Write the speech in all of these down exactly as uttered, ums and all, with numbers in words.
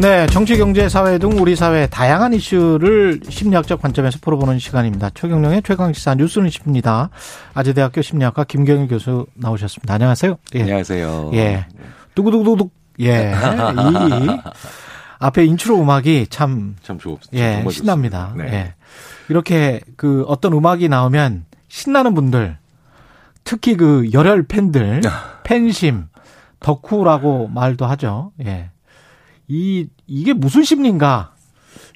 네, 정치, 경제, 사회 등 우리 사회 다양한 이슈를 심리학적 관점에서 풀어보는 시간입니다. 최경영의 최강시사 뉴스는 십니다. 아주대학교 심리학과 김경일 교수 나오셨습니다. 안녕하세요. 예. 안녕하세요. 예, 두구두구두구. 예, 이 앞에 인트로 음악이 참 참 좋습니다. 예, 신납니다. 네. 예, 이렇게 그 어떤 음악이 나오면 신나는 분들, 특히 그 열혈 팬들, 팬심, 덕후라고 말도 하죠. 예. 이, 이게 무슨 심리인가?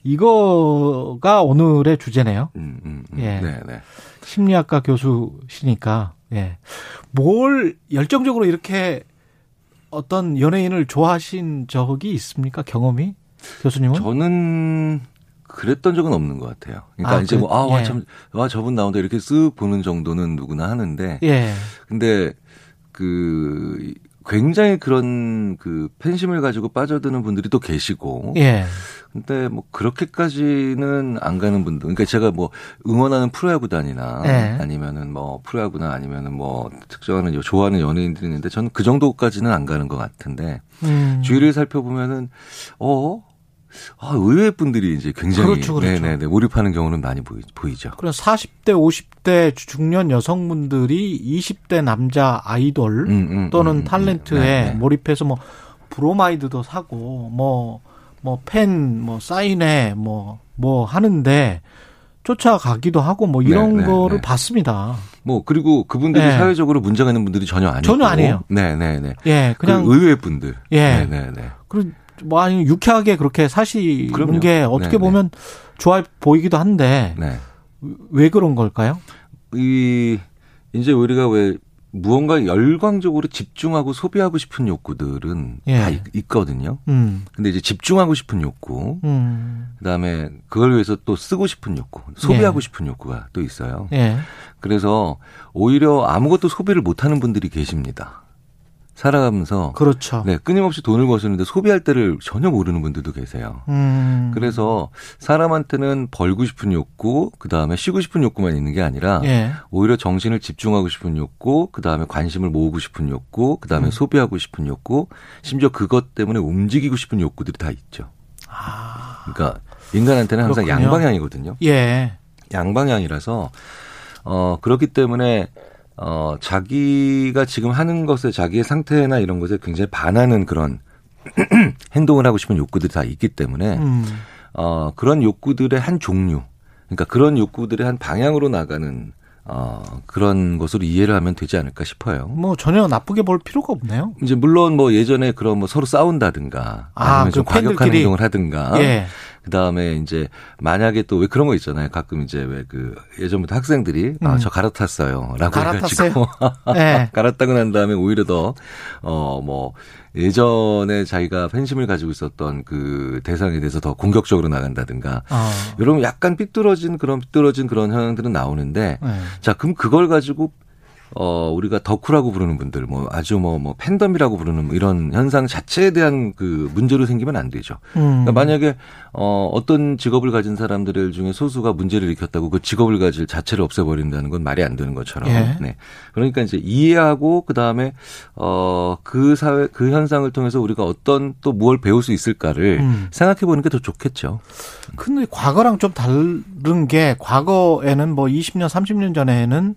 이거가 오늘의 주제네요. 음, 음, 음. 예. 네, 네. 심리학과 교수시니까, 예. 뭘 열정적으로 이렇게 어떤 연예인을 좋아하신 적이 있습니까? 경험이? 교수님은? 저는 그랬던 적은 없는 것 같아요. 그러니까 아, 이제 뭐, 아, 예. 와, 참, 와, 저분 나온다. 이렇게 쓱 보는 정도는 누구나 하는데. 예. 근데 그, 굉장히 그런 그 팬심을 가지고 빠져드는 분들이 또 계시고. 예. 근데 뭐 그렇게까지는 안 가는 분들. 그러니까 제가 뭐 응원하는 프로야구단이나 예. 아니면은 뭐 프로야구나 아니면은 뭐 특정하는 좋아하는 연예인들이 있는데 저는 그 정도까지는 안 가는 것 같은데. 음. 주위를 살펴보면은 어? 아, 의외의 분들이 이제 굉장히. 그렇죠, 그렇죠. 네네네. 몰입하는 경우는 많이 보이, 보이죠. 그럼 사십 대, 오십 대 중년 여성분들이 이십 대 남자 아이돌 음, 음, 또는 음, 탤런트에 네, 네. 몰입해서 뭐, 브로마이드도 사고, 뭐, 뭐, 펜, 뭐, 사인회, 뭐, 뭐 하는데, 쫓아가기도 하고 뭐 이런 네, 네, 거를 네. 봤습니다. 뭐 그리고 그분들이 네. 사회적으로 문제가 있는 분들이 전혀 아니고. 전혀 아니에요. 네네네. 네, 네. 예, 그냥. 의외의 분들. 예. 네네네. 네, 네. 뭐, 아니, 유쾌하게 그렇게 사시는 그럼요. 게 어떻게 네네. 보면 좋아 보이기도 한데, 네. 왜 그런 걸까요? 이, 이제 우리가 왜 무언가 열광적으로 집중하고 소비하고 싶은 욕구들은 예. 다 있거든요. 음. 근데 이제 집중하고 싶은 욕구, 음. 그 다음에 그걸 위해서 또 쓰고 싶은 욕구, 소비하고 예. 싶은 욕구가 또 있어요. 예. 그래서 오히려 아무것도 소비를 못하는 분들이 계십니다. 살아가면서 그렇죠. 네, 끊임없이 돈을 버시는데 소비할 때를 전혀 모르는 분들도 계세요. 음. 그래서 사람한테는 벌고 싶은 욕구, 그다음에 쉬고 싶은 욕구만 있는 게 아니라 예. 오히려 정신을 집중하고 싶은 욕구, 그다음에 관심을 모으고 싶은 욕구, 그다음에 음. 소비하고 싶은 욕구, 심지어 그것 때문에 움직이고 싶은 욕구들이 다 있죠. 아. 그러니까 인간한테는 항상 그렇군요. 양방향이거든요. 예. 양방향이라서 어, 그렇기 때문에 어, 자기가 지금 하는 것에 자기의 상태나 이런 것에 굉장히 반하는 그런 행동을 하고 싶은 욕구들이 다 있기 때문에, 음. 어, 그런 욕구들의 한 종류, 그러니까 그런 욕구들의 한 방향으로 나가는, 어, 그런 것으로 이해를 하면 되지 않을까 싶어요. 뭐 전혀 나쁘게 볼 필요가 없네요. 이제 물론 뭐 예전에 그런 뭐 서로 싸운다든가, 아, 아니면 그 좀 팬들끼리. 과격한 행동을 하든가, 예. 그 다음에 이제 만약에 또 왜 그런 거 있잖아요. 가끔 이제 왜 그 예전부터 학생들이 음. 아, 저 갈아탔어요. 라고 갈아탔어요? 해가지고. 네. 갈아타고 난 다음에 오히려 더, 어, 뭐, 예전에 자기가 팬심을 가지고 있었던 그 대상에 대해서 더 공격적으로 나간다든가. 어. 이런 약간 삐뚤어진 그런 삐뚤어진 그런 현황들은 나오는데. 네. 자, 그럼 그걸 가지고 어, 우리가 덕후라고 부르는 분들, 뭐, 아주 뭐, 뭐, 팬덤이라고 부르는 뭐 이런 현상 자체에 대한 그 문제로 생기면 안 되죠. 음. 그러니까 만약에, 어, 어떤 직업을 가진 사람들 중에 소수가 문제를 일으켰다고 그 직업을 가질 자체를 없애버린다는 건 말이 안 되는 것처럼. 예. 네. 그러니까 이제 이해하고, 그 다음에, 어, 그 사회, 그 현상을 통해서 우리가 어떤 또 뭘 배울 수 있을까를 음. 생각해 보는 게 더 좋겠죠. 근데 과거랑 좀 다른 게, 과거에는 뭐 이십 년, 삼십 년 전에는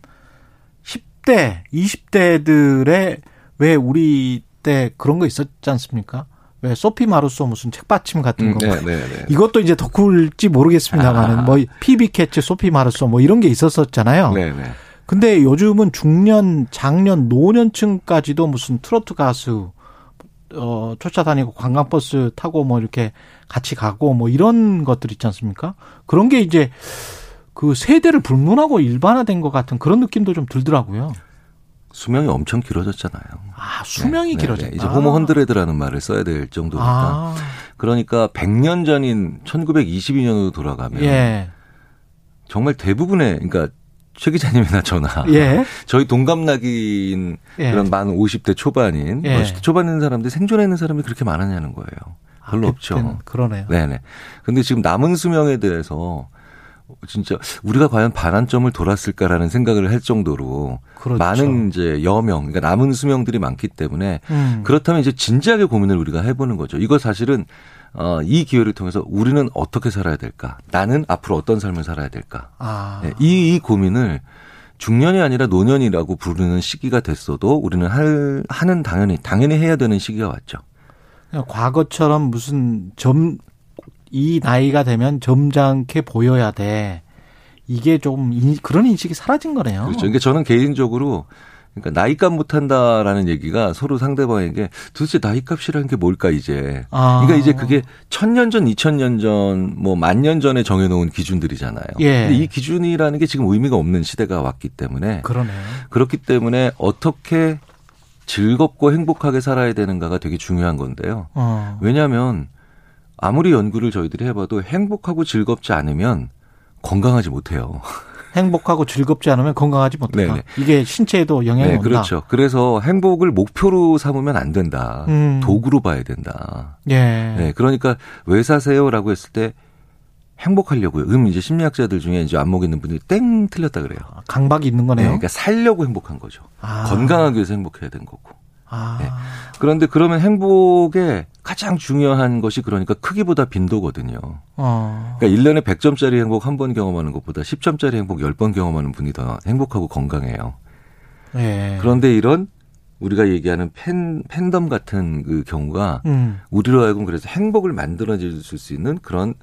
십 대, 이십 대들의 왜 우리 때 그런 거 있었지 않습니까? 왜 소피 마르소 무슨 책받침 같은 거. 음, 네, 네, 네. 이것도 이제 덕후일지 모르겠습니다만은 아. 뭐 피비 캐치 소피 마르소 뭐 이런 게 있었었잖아요. 네, 네. 근데 요즘은 중년, 장년, 노년층까지도 무슨 트로트 가수 어, 쫓아다니고 관광버스 타고 뭐 이렇게 같이 가고 뭐 이런 것들 있지 않습니까? 그런 게 이제 그 세대를 불문하고 일반화된 것 같은 그런 느낌도 좀 들더라고요. 수명이 엄청 길어졌잖아요. 아, 수명이 네, 길어졌다. 네, 이제 호모 헌드레드라는 말을 써야 될 정도니까. 아. 그러니까 백 년 전인 천구백이십이 년으로 돌아가면 예. 정말 대부분의 그러니까 최 기자님이나 저나 예. 저희 동갑나기인 예. 그런 만 오십 대 초반인 예. 오십 대 초반인 사람들 생존해 있는 사람이 그렇게 많았냐는 거예요. 별로 아, 없죠. 그러네요. 네네. 그런데 지금 남은 수명에 대해서 진짜 우리가 과연 반환점을 돌았을까라는 생각을 할 정도로 그렇죠. 많은 이제 여명, 그러니까 남은 수명들이 많기 때문에 음. 그렇다면 이제 진지하게 고민을 우리가 해보는 거죠. 이거 사실은 어, 이 기회를 통해서 우리는 어떻게 살아야 될까? 나는 앞으로 어떤 삶을 살아야 될까? 아. 네, 이, 이 고민을 중년이 아니라 노년이라고 부르는 시기가 됐어도 우리는 할, 하는 당연히 당연히 해야 되는 시기가 왔죠. 과거처럼 무슨 점 이 나이가 되면 점잖게 보여야 돼. 이게 좀 인, 그런 인식이 사라진 거네요. 그렇죠. 그러니까 저는 개인적으로 그러니까 나이값 못한다라는 얘기가 서로 상대방에게 도대체 나이값이라는 게 뭘까 이제. 아. 그러니까 이제 그게 천년 전, 이천년 전, 뭐 만년 전에 정해놓은 기준들이잖아요. 예. 근데 이 기준이라는 게 지금 의미가 없는 시대가 왔기 때문에. 그러네요. 그렇기 때문에 어떻게 즐겁고 행복하게 살아야 되는가가 되게 중요한 건데요. 어. 왜냐하면 아무리 연구를 저희들이 해봐도 행복하고 즐겁지 않으면 건강하지 못해요. 행복하고 즐겁지 않으면 건강하지 못한다. 네네. 이게 신체에도 영향이 네, 온다. 그렇죠. 그래서 행복을 목표로 삼으면 안 된다. 음. 도구로 봐야 된다. 예. 네, 그러니까 왜 사세요라고 했을 때 행복하려고요. 그럼 이제 심리학자들 중에 이제 안목 있는 분들이 땡 틀렸다 그래요. 강박이 있는 거네요. 네, 그러니까 살려고 행복한 거죠. 아. 건강하기 위해서 행복해야 된 거고. 아. 네. 그런데 그러면 행복의 가장 중요한 것이 그러니까 크기보다 빈도거든요. 어. 그러니까 일 년에 백 점짜리 행복 한 번 경험하는 것보다 십 점짜리 행복 열 번 경험하는 분이 더 행복하고 건강해요. 예. 그런데 이런 우리가 얘기하는 팬, 팬덤 같은 그 경우가 음. 우리로 하여금 그래서 행복을 만들어줄 수 있는 그런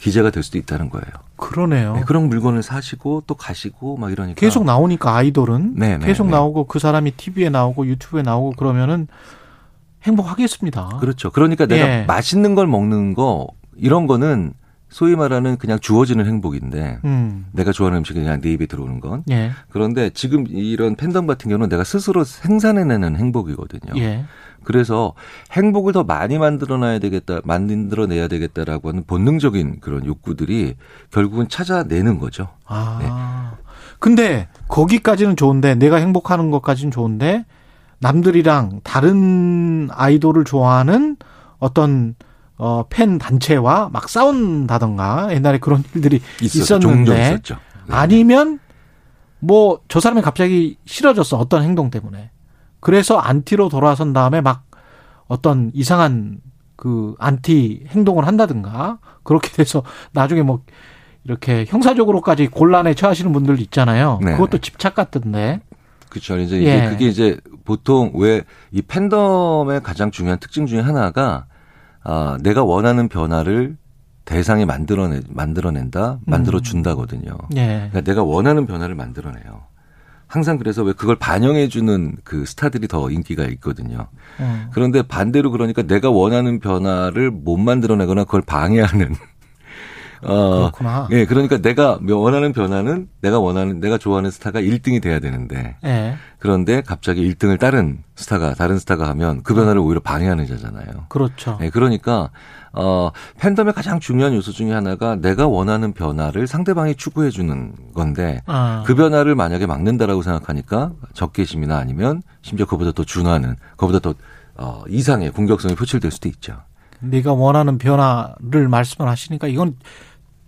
기재가 될 수도 있다는 거예요. 그러네요. 네, 그런 물건을 사시고 또 가시고 막 이러니까. 계속 나오니까 아이돌은. 네네, 계속 네네. 나오고 그 사람이 티비에 나오고 유튜브에 나오고 그러면은 행복하겠습니다. 그렇죠. 그러니까 내가 예. 맛있는 걸 먹는 거 이런 거는 소위 말하는 그냥 주어지는 행복인데 음. 내가 좋아하는 음식이 그냥 내 입에 들어오는 건. 예. 그런데 지금 이런 팬덤 같은 경우는 내가 스스로 생산해내는 행복이거든요. 예. 그래서 행복을 더 많이 만들어놔야 되겠다, 만들어내야 되겠다라고 하는 본능적인 그런 욕구들이 결국은 찾아내는 거죠. 아. 네. 근데 거기까지는 좋은데 내가 행복하는 것까지는 좋은데 남들이랑 다른 아이돌을 좋아하는 어떤 어, 팬 단체와 막 싸운다던가 옛날에 그런 일들이 있었죠. 있었는데 종종 있었죠. 네. 아니면 뭐 저 사람이 갑자기 싫어졌어 어떤 행동 때문에 그래서 안티로 돌아선 다음에 막 어떤 이상한 그 안티 행동을 한다든가 그렇게 돼서 나중에 뭐 이렇게 형사적으로까지 곤란에 처하시는 분들 있잖아요. 네. 그것도 집착 같은데. 그렇죠. 이제 이게 예. 그게 이제 보통 왜 이 팬덤의 가장 중요한 특징 중에 하나가 아, 내가 원하는 변화를 대상이 만들어내 만들어낸다, 만들어 준다거든요. 음. 예. 그러니까 내가 원하는 변화를 만들어내요. 항상 그래서 왜 그걸 반영해주는 그 스타들이 더 인기가 있거든요. 음. 그런데 반대로 그러니까 내가 원하는 변화를 못 만들어내거나 그걸 방해하는. 어, 그렇구나. 예, 그러니까 내가 원하는 변화는 내가 원하는, 내가 좋아하는 스타가 일 등이 돼야 되는데. 예. 그런데 갑자기 일 등을 다른 스타가, 다른 스타가 하면 그 변화를 오히려 방해하는 자잖아요. 그렇죠. 예, 그러니까, 어, 팬덤의 가장 중요한 요소 중에 하나가 내가 원하는 변화를 상대방이 추구해주는 건데. 아. 그 변화를 만약에 막는다라고 생각하니까 적개심이나 아니면 심지어 그보다 더 준하는, 그보다 더, 어, 이상의 공격성이 표출될 수도 있죠. 네가 원하는 변화를 말씀을 하시니까 이건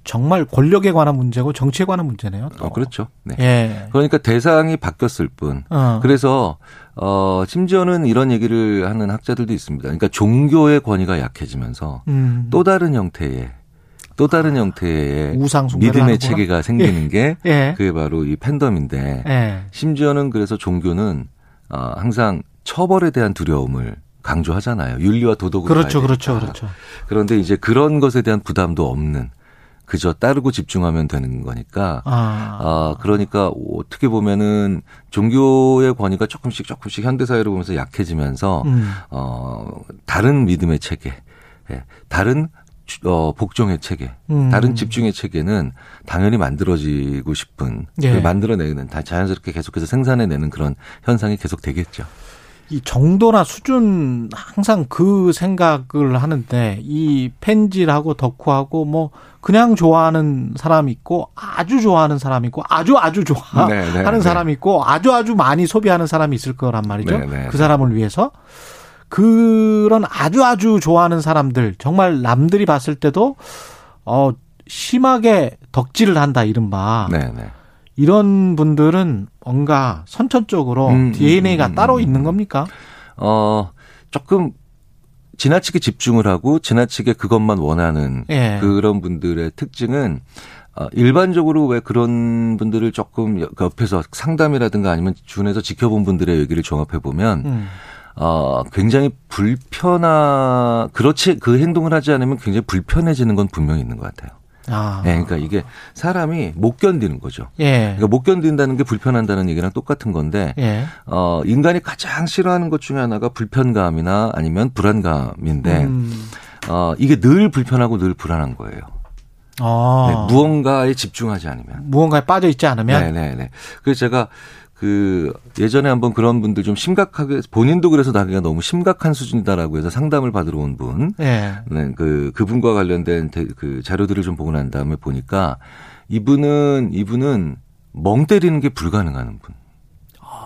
정말 권력에 관한 문제고 정치에 관한 문제네요. 어, 그렇죠. 네. 예. 그러니까 대상이 바뀌었을 뿐. 어. 그래서 어, 심지어는 이런 얘기를 하는 학자들도 있습니다. 그러니까 종교의 권위가 약해지면서 음. 또 다른 형태의 또 다른 형태의 믿음의 체계가 생기는 예. 게 예. 그게 바로 이 팬덤인데 예. 심지어는 그래서 종교는 어, 항상 처벌에 대한 두려움을 강조하잖아요. 윤리와 도덕을 그렇죠, 그렇죠, 그렇죠. 그런데 이제 그런 것에 대한 부담도 없는. 그저 따르고 집중하면 되는 거니까. 아. 아, 그러니까 어떻게 보면은 종교의 권위가 조금씩 조금씩 현대사회를 보면서 약해지면서, 음. 어, 다른 믿음의 체계, 다른 어, 복종의 체계, 음. 다른 집중의 체계는 당연히 만들어지고 싶은, 예. 만들어내는, 자연스럽게 계속해서 생산해내는 그런 현상이 계속 되겠죠. 이 정도나 수준 항상 그 생각을 하는데 이 팬질하고 덕후하고 뭐 그냥 좋아하는 사람 있고 아주 좋아하는 사람 있고 아주 아주 좋아하는 네네. 사람 있고 아주 아주 많이 소비하는 사람이 있을 거란 말이죠. 네네. 그 사람을 위해서 그런 아주 아주 좋아하는 사람들 정말 남들이 봤을 때도 어 심하게 덕질을 한다 이른바. 네네. 이런 분들은 뭔가 선천적으로 음, 디엔에이가 음, 따로 음, 있는 겁니까? 어, 조금 지나치게 집중을 하고 지나치게 그것만 원하는 예. 그런 분들의 특징은 일반적으로 왜 그런 분들을 조금 옆에서 상담이라든가 아니면 주변에서 지켜본 분들의 얘기를 종합해 보면 음. 어, 굉장히 불편하, 그렇지, 그 행동을 하지 않으면 굉장히 불편해지는 건 분명히 있는 것 같아요. 아. 네, 그러니까 이게 사람이 못 견디는 거죠. 예. 그러니까 못 견딘다는 게 불편한다는 얘기랑 똑같은 건데, 예. 어, 인간이 가장 싫어하는 것 중에 하나가 불편감이나 아니면 불안감인데, 음. 어, 이게 늘 불편하고 늘 불안한 거예요. 아. 네, 무언가에 집중하지 않으면. 무언가에 빠져 있지 않으면? 네네네. 그래서 제가 그 예전에 한번 그런 분들 좀 심각하게 본인도 그래서 나기가 너무 심각한 수준이다라고 해서 상담을 받으러 온 분, 네. 네, 그 그분과 관련된 그 자료들을 좀 보고 난 다음에 보니까 이분은 이분은 멍 때리는 게 불가능한 분.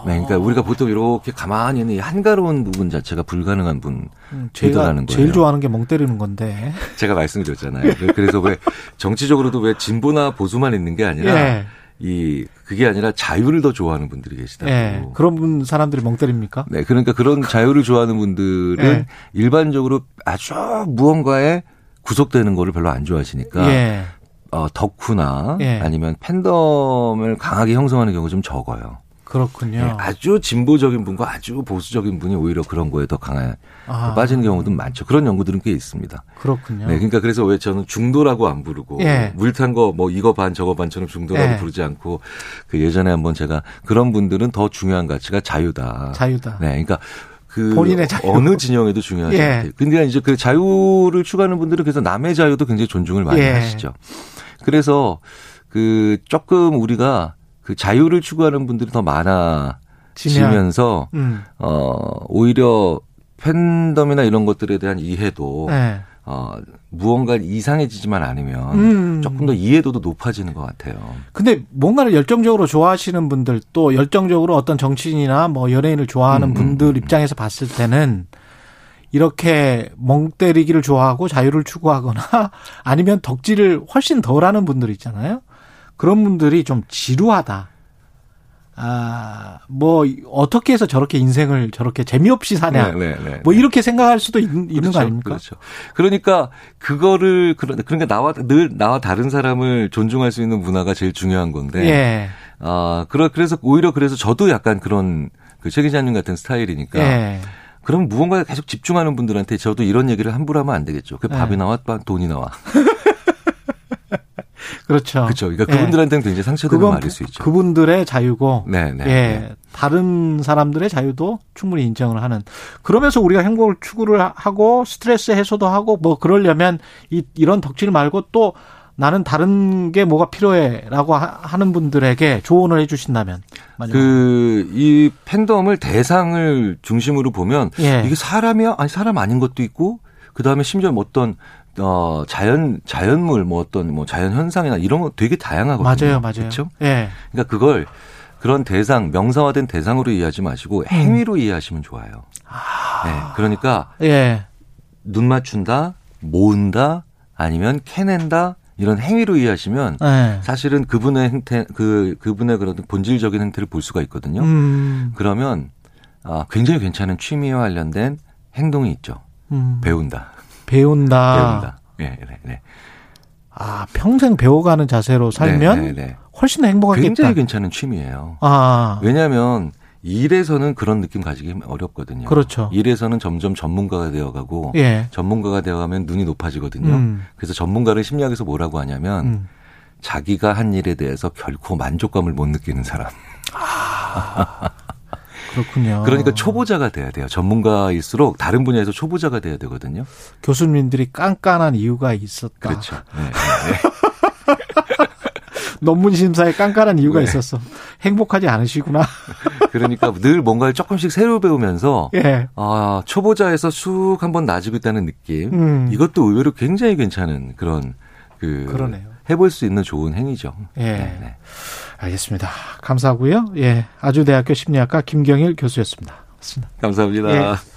네, 그러니까 우리가 보통 이렇게 가만히 있는 이 한가로운 부분 자체가 불가능한 분이더라는 거예요. 제일 좋아하는 게 멍 때리는 건데. 제가 말씀드렸잖아요. 그래서 왜 정치적으로도 왜 진보나 보수만 있는 게 아니라. 네. 이 그게 아니라 자유를 더 좋아하는 분들이 계시다고. 네, 그런 분 사람들이 멍 때립니까? 네, 그러니까 그런 자유를 좋아하는 분들은 네. 일반적으로 아주 무언가에 구속되는 거를 별로 안 좋아하시니까 네. 어, 덕후나 네. 아니면 팬덤을 강하게 형성하는 경우가 좀 적어요. 그렇군요. 네, 아주 진보적인 분과 아주 보수적인 분이 오히려 그런 거에 더 강하게 아. 빠지는 경우도 많죠. 그런 연구들은 꽤 있습니다. 그렇군요. 네, 그러니까 그래서 왜 저는 중도라고 안 부르고 예. 물탄 거 뭐 이거 반 저거 반처럼 중도라고 예. 부르지 않고 그 예전에 한번 제가 그런 분들은 더 중요한 가치가 자유다. 자유다. 네, 그러니까 그 본인의 자유. 어느 진영에도 중요하지 예. 않대요. 근데 이제 그 자유를 추구하는 분들은 그래서 남의 자유도 굉장히 존중을 많이 예. 하시죠. 그래서 그 조금 우리가 그 자유를 추구하는 분들이 더 많아지면서 음. 어, 오히려 팬덤이나 이런 것들에 대한 이해도 네. 어, 무언가 이상해지지만 않으면 음. 조금 더 이해도도 높아지는 것 같아요. 근데 뭔가를 열정적으로 좋아하시는 분들 또 열정적으로 어떤 정치인이나 뭐 연예인을 좋아하는 음. 분들 입장에서 봤을 때는 이렇게 멍 때리기를 좋아하고 자유를 추구하거나 아니면 덕질을 훨씬 덜 하는 분들 있잖아요. 그런 분들이 좀 지루하다. 아, 뭐 어떻게 해서 저렇게 인생을 저렇게 재미없이 사냐. 네, 네, 네, 뭐 이렇게 생각할 수도 있는, 그렇죠, 있는 거 아닙니까? 그렇죠. 그러니까 그거를 그러니까 나와 늘 나와 다른 사람을 존중할 수 있는 문화가 제일 중요한 건데. 예. 아, 그래서 오히려 그래서 저도 약간 그런 그 최 기자님 같은 스타일이니까. 예. 그럼 무언가에 계속 집중하는 분들한테 저도 이런 얘기를 함부로 하면 안 되겠죠. 그 밥이 예. 나와, 돈이 나와. 그렇죠. 그렇죠. 그러니까 예. 그분들한테는 굉장히 상처되는 그건, 말일 수 있죠. 그분들의 자유고, 네, 네, 예, 네. 다른 사람들의 자유도 충분히 인정을 하는. 그러면서 우리가 행복을 추구를 하고 스트레스 해소도 하고 뭐 그러려면 이, 이런 덕질 말고 또 나는 다른 게 뭐가 필요해라고 하는 분들에게 조언을 해주신다면 그 이 팬덤을 대상을 중심으로 보면 예. 이게 사람이야 아니 사람 아닌 것도 있고 그 다음에 심지어 어떤 어, 자연, 자연물, 뭐 어떤, 뭐 자연 현상이나 이런 거 되게 다양하거든요. 맞아요, 맞아요. 그렇죠? 예. 그러니까 그걸 그런 대상, 명사화된 대상으로 이해하지 마시고 행위로 음. 이해하시면 좋아요. 아. 네. 그러니까. 예. 눈 맞춘다, 모은다, 아니면 캐낸다, 이런 행위로 이해하시면 예. 사실은 그분의 행태, 그, 그분의 그런 본질적인 행태를 볼 수가 있거든요. 음. 그러면 아, 굉장히 괜찮은 취미와 관련된 행동이 있죠. 음. 배운다. 배운다. 배운다. 네, 네, 네. 아, 평생 배워가는 자세로 살면 네, 네, 네. 훨씬 행복하겠다. 굉장히 괜찮은 취미예요. 아. 왜냐하면 일에서는 그런 느낌 가지기 어렵거든요. 그렇죠. 일에서는 점점 전문가가 되어가고 예. 전문가가 되어가면 눈이 높아지거든요. 음. 그래서 전문가를 심리학에서 뭐라고 하냐면 음. 자기가 한 일에 대해서 결코 만족감을 못 느끼는 사람. 아. 그렇군요. 그러니까 초보자가 돼야 돼요. 전문가일수록 다른 분야에서 초보자가 돼야 되거든요. 교수님들이 깐깐한 이유가 있었다. 그렇죠. 네, 네. 논문 심사에 깐깐한 이유가 네. 있었어. 행복하지 않으시구나. 그러니까 늘 뭔가를 조금씩 새로 배우면서 예. 아, 초보자에서 쑥 한번 나지고 있다는 느낌. 음. 이것도 의외로 굉장히 괜찮은 그런 그 그러네요. 해볼 수 있는 좋은 행위죠. 예. 네네. 알겠습니다. 감사하고요. 예, 아주대학교 심리학과 김경일 교수였습니다. 고맙습니다. 감사합니다. 예.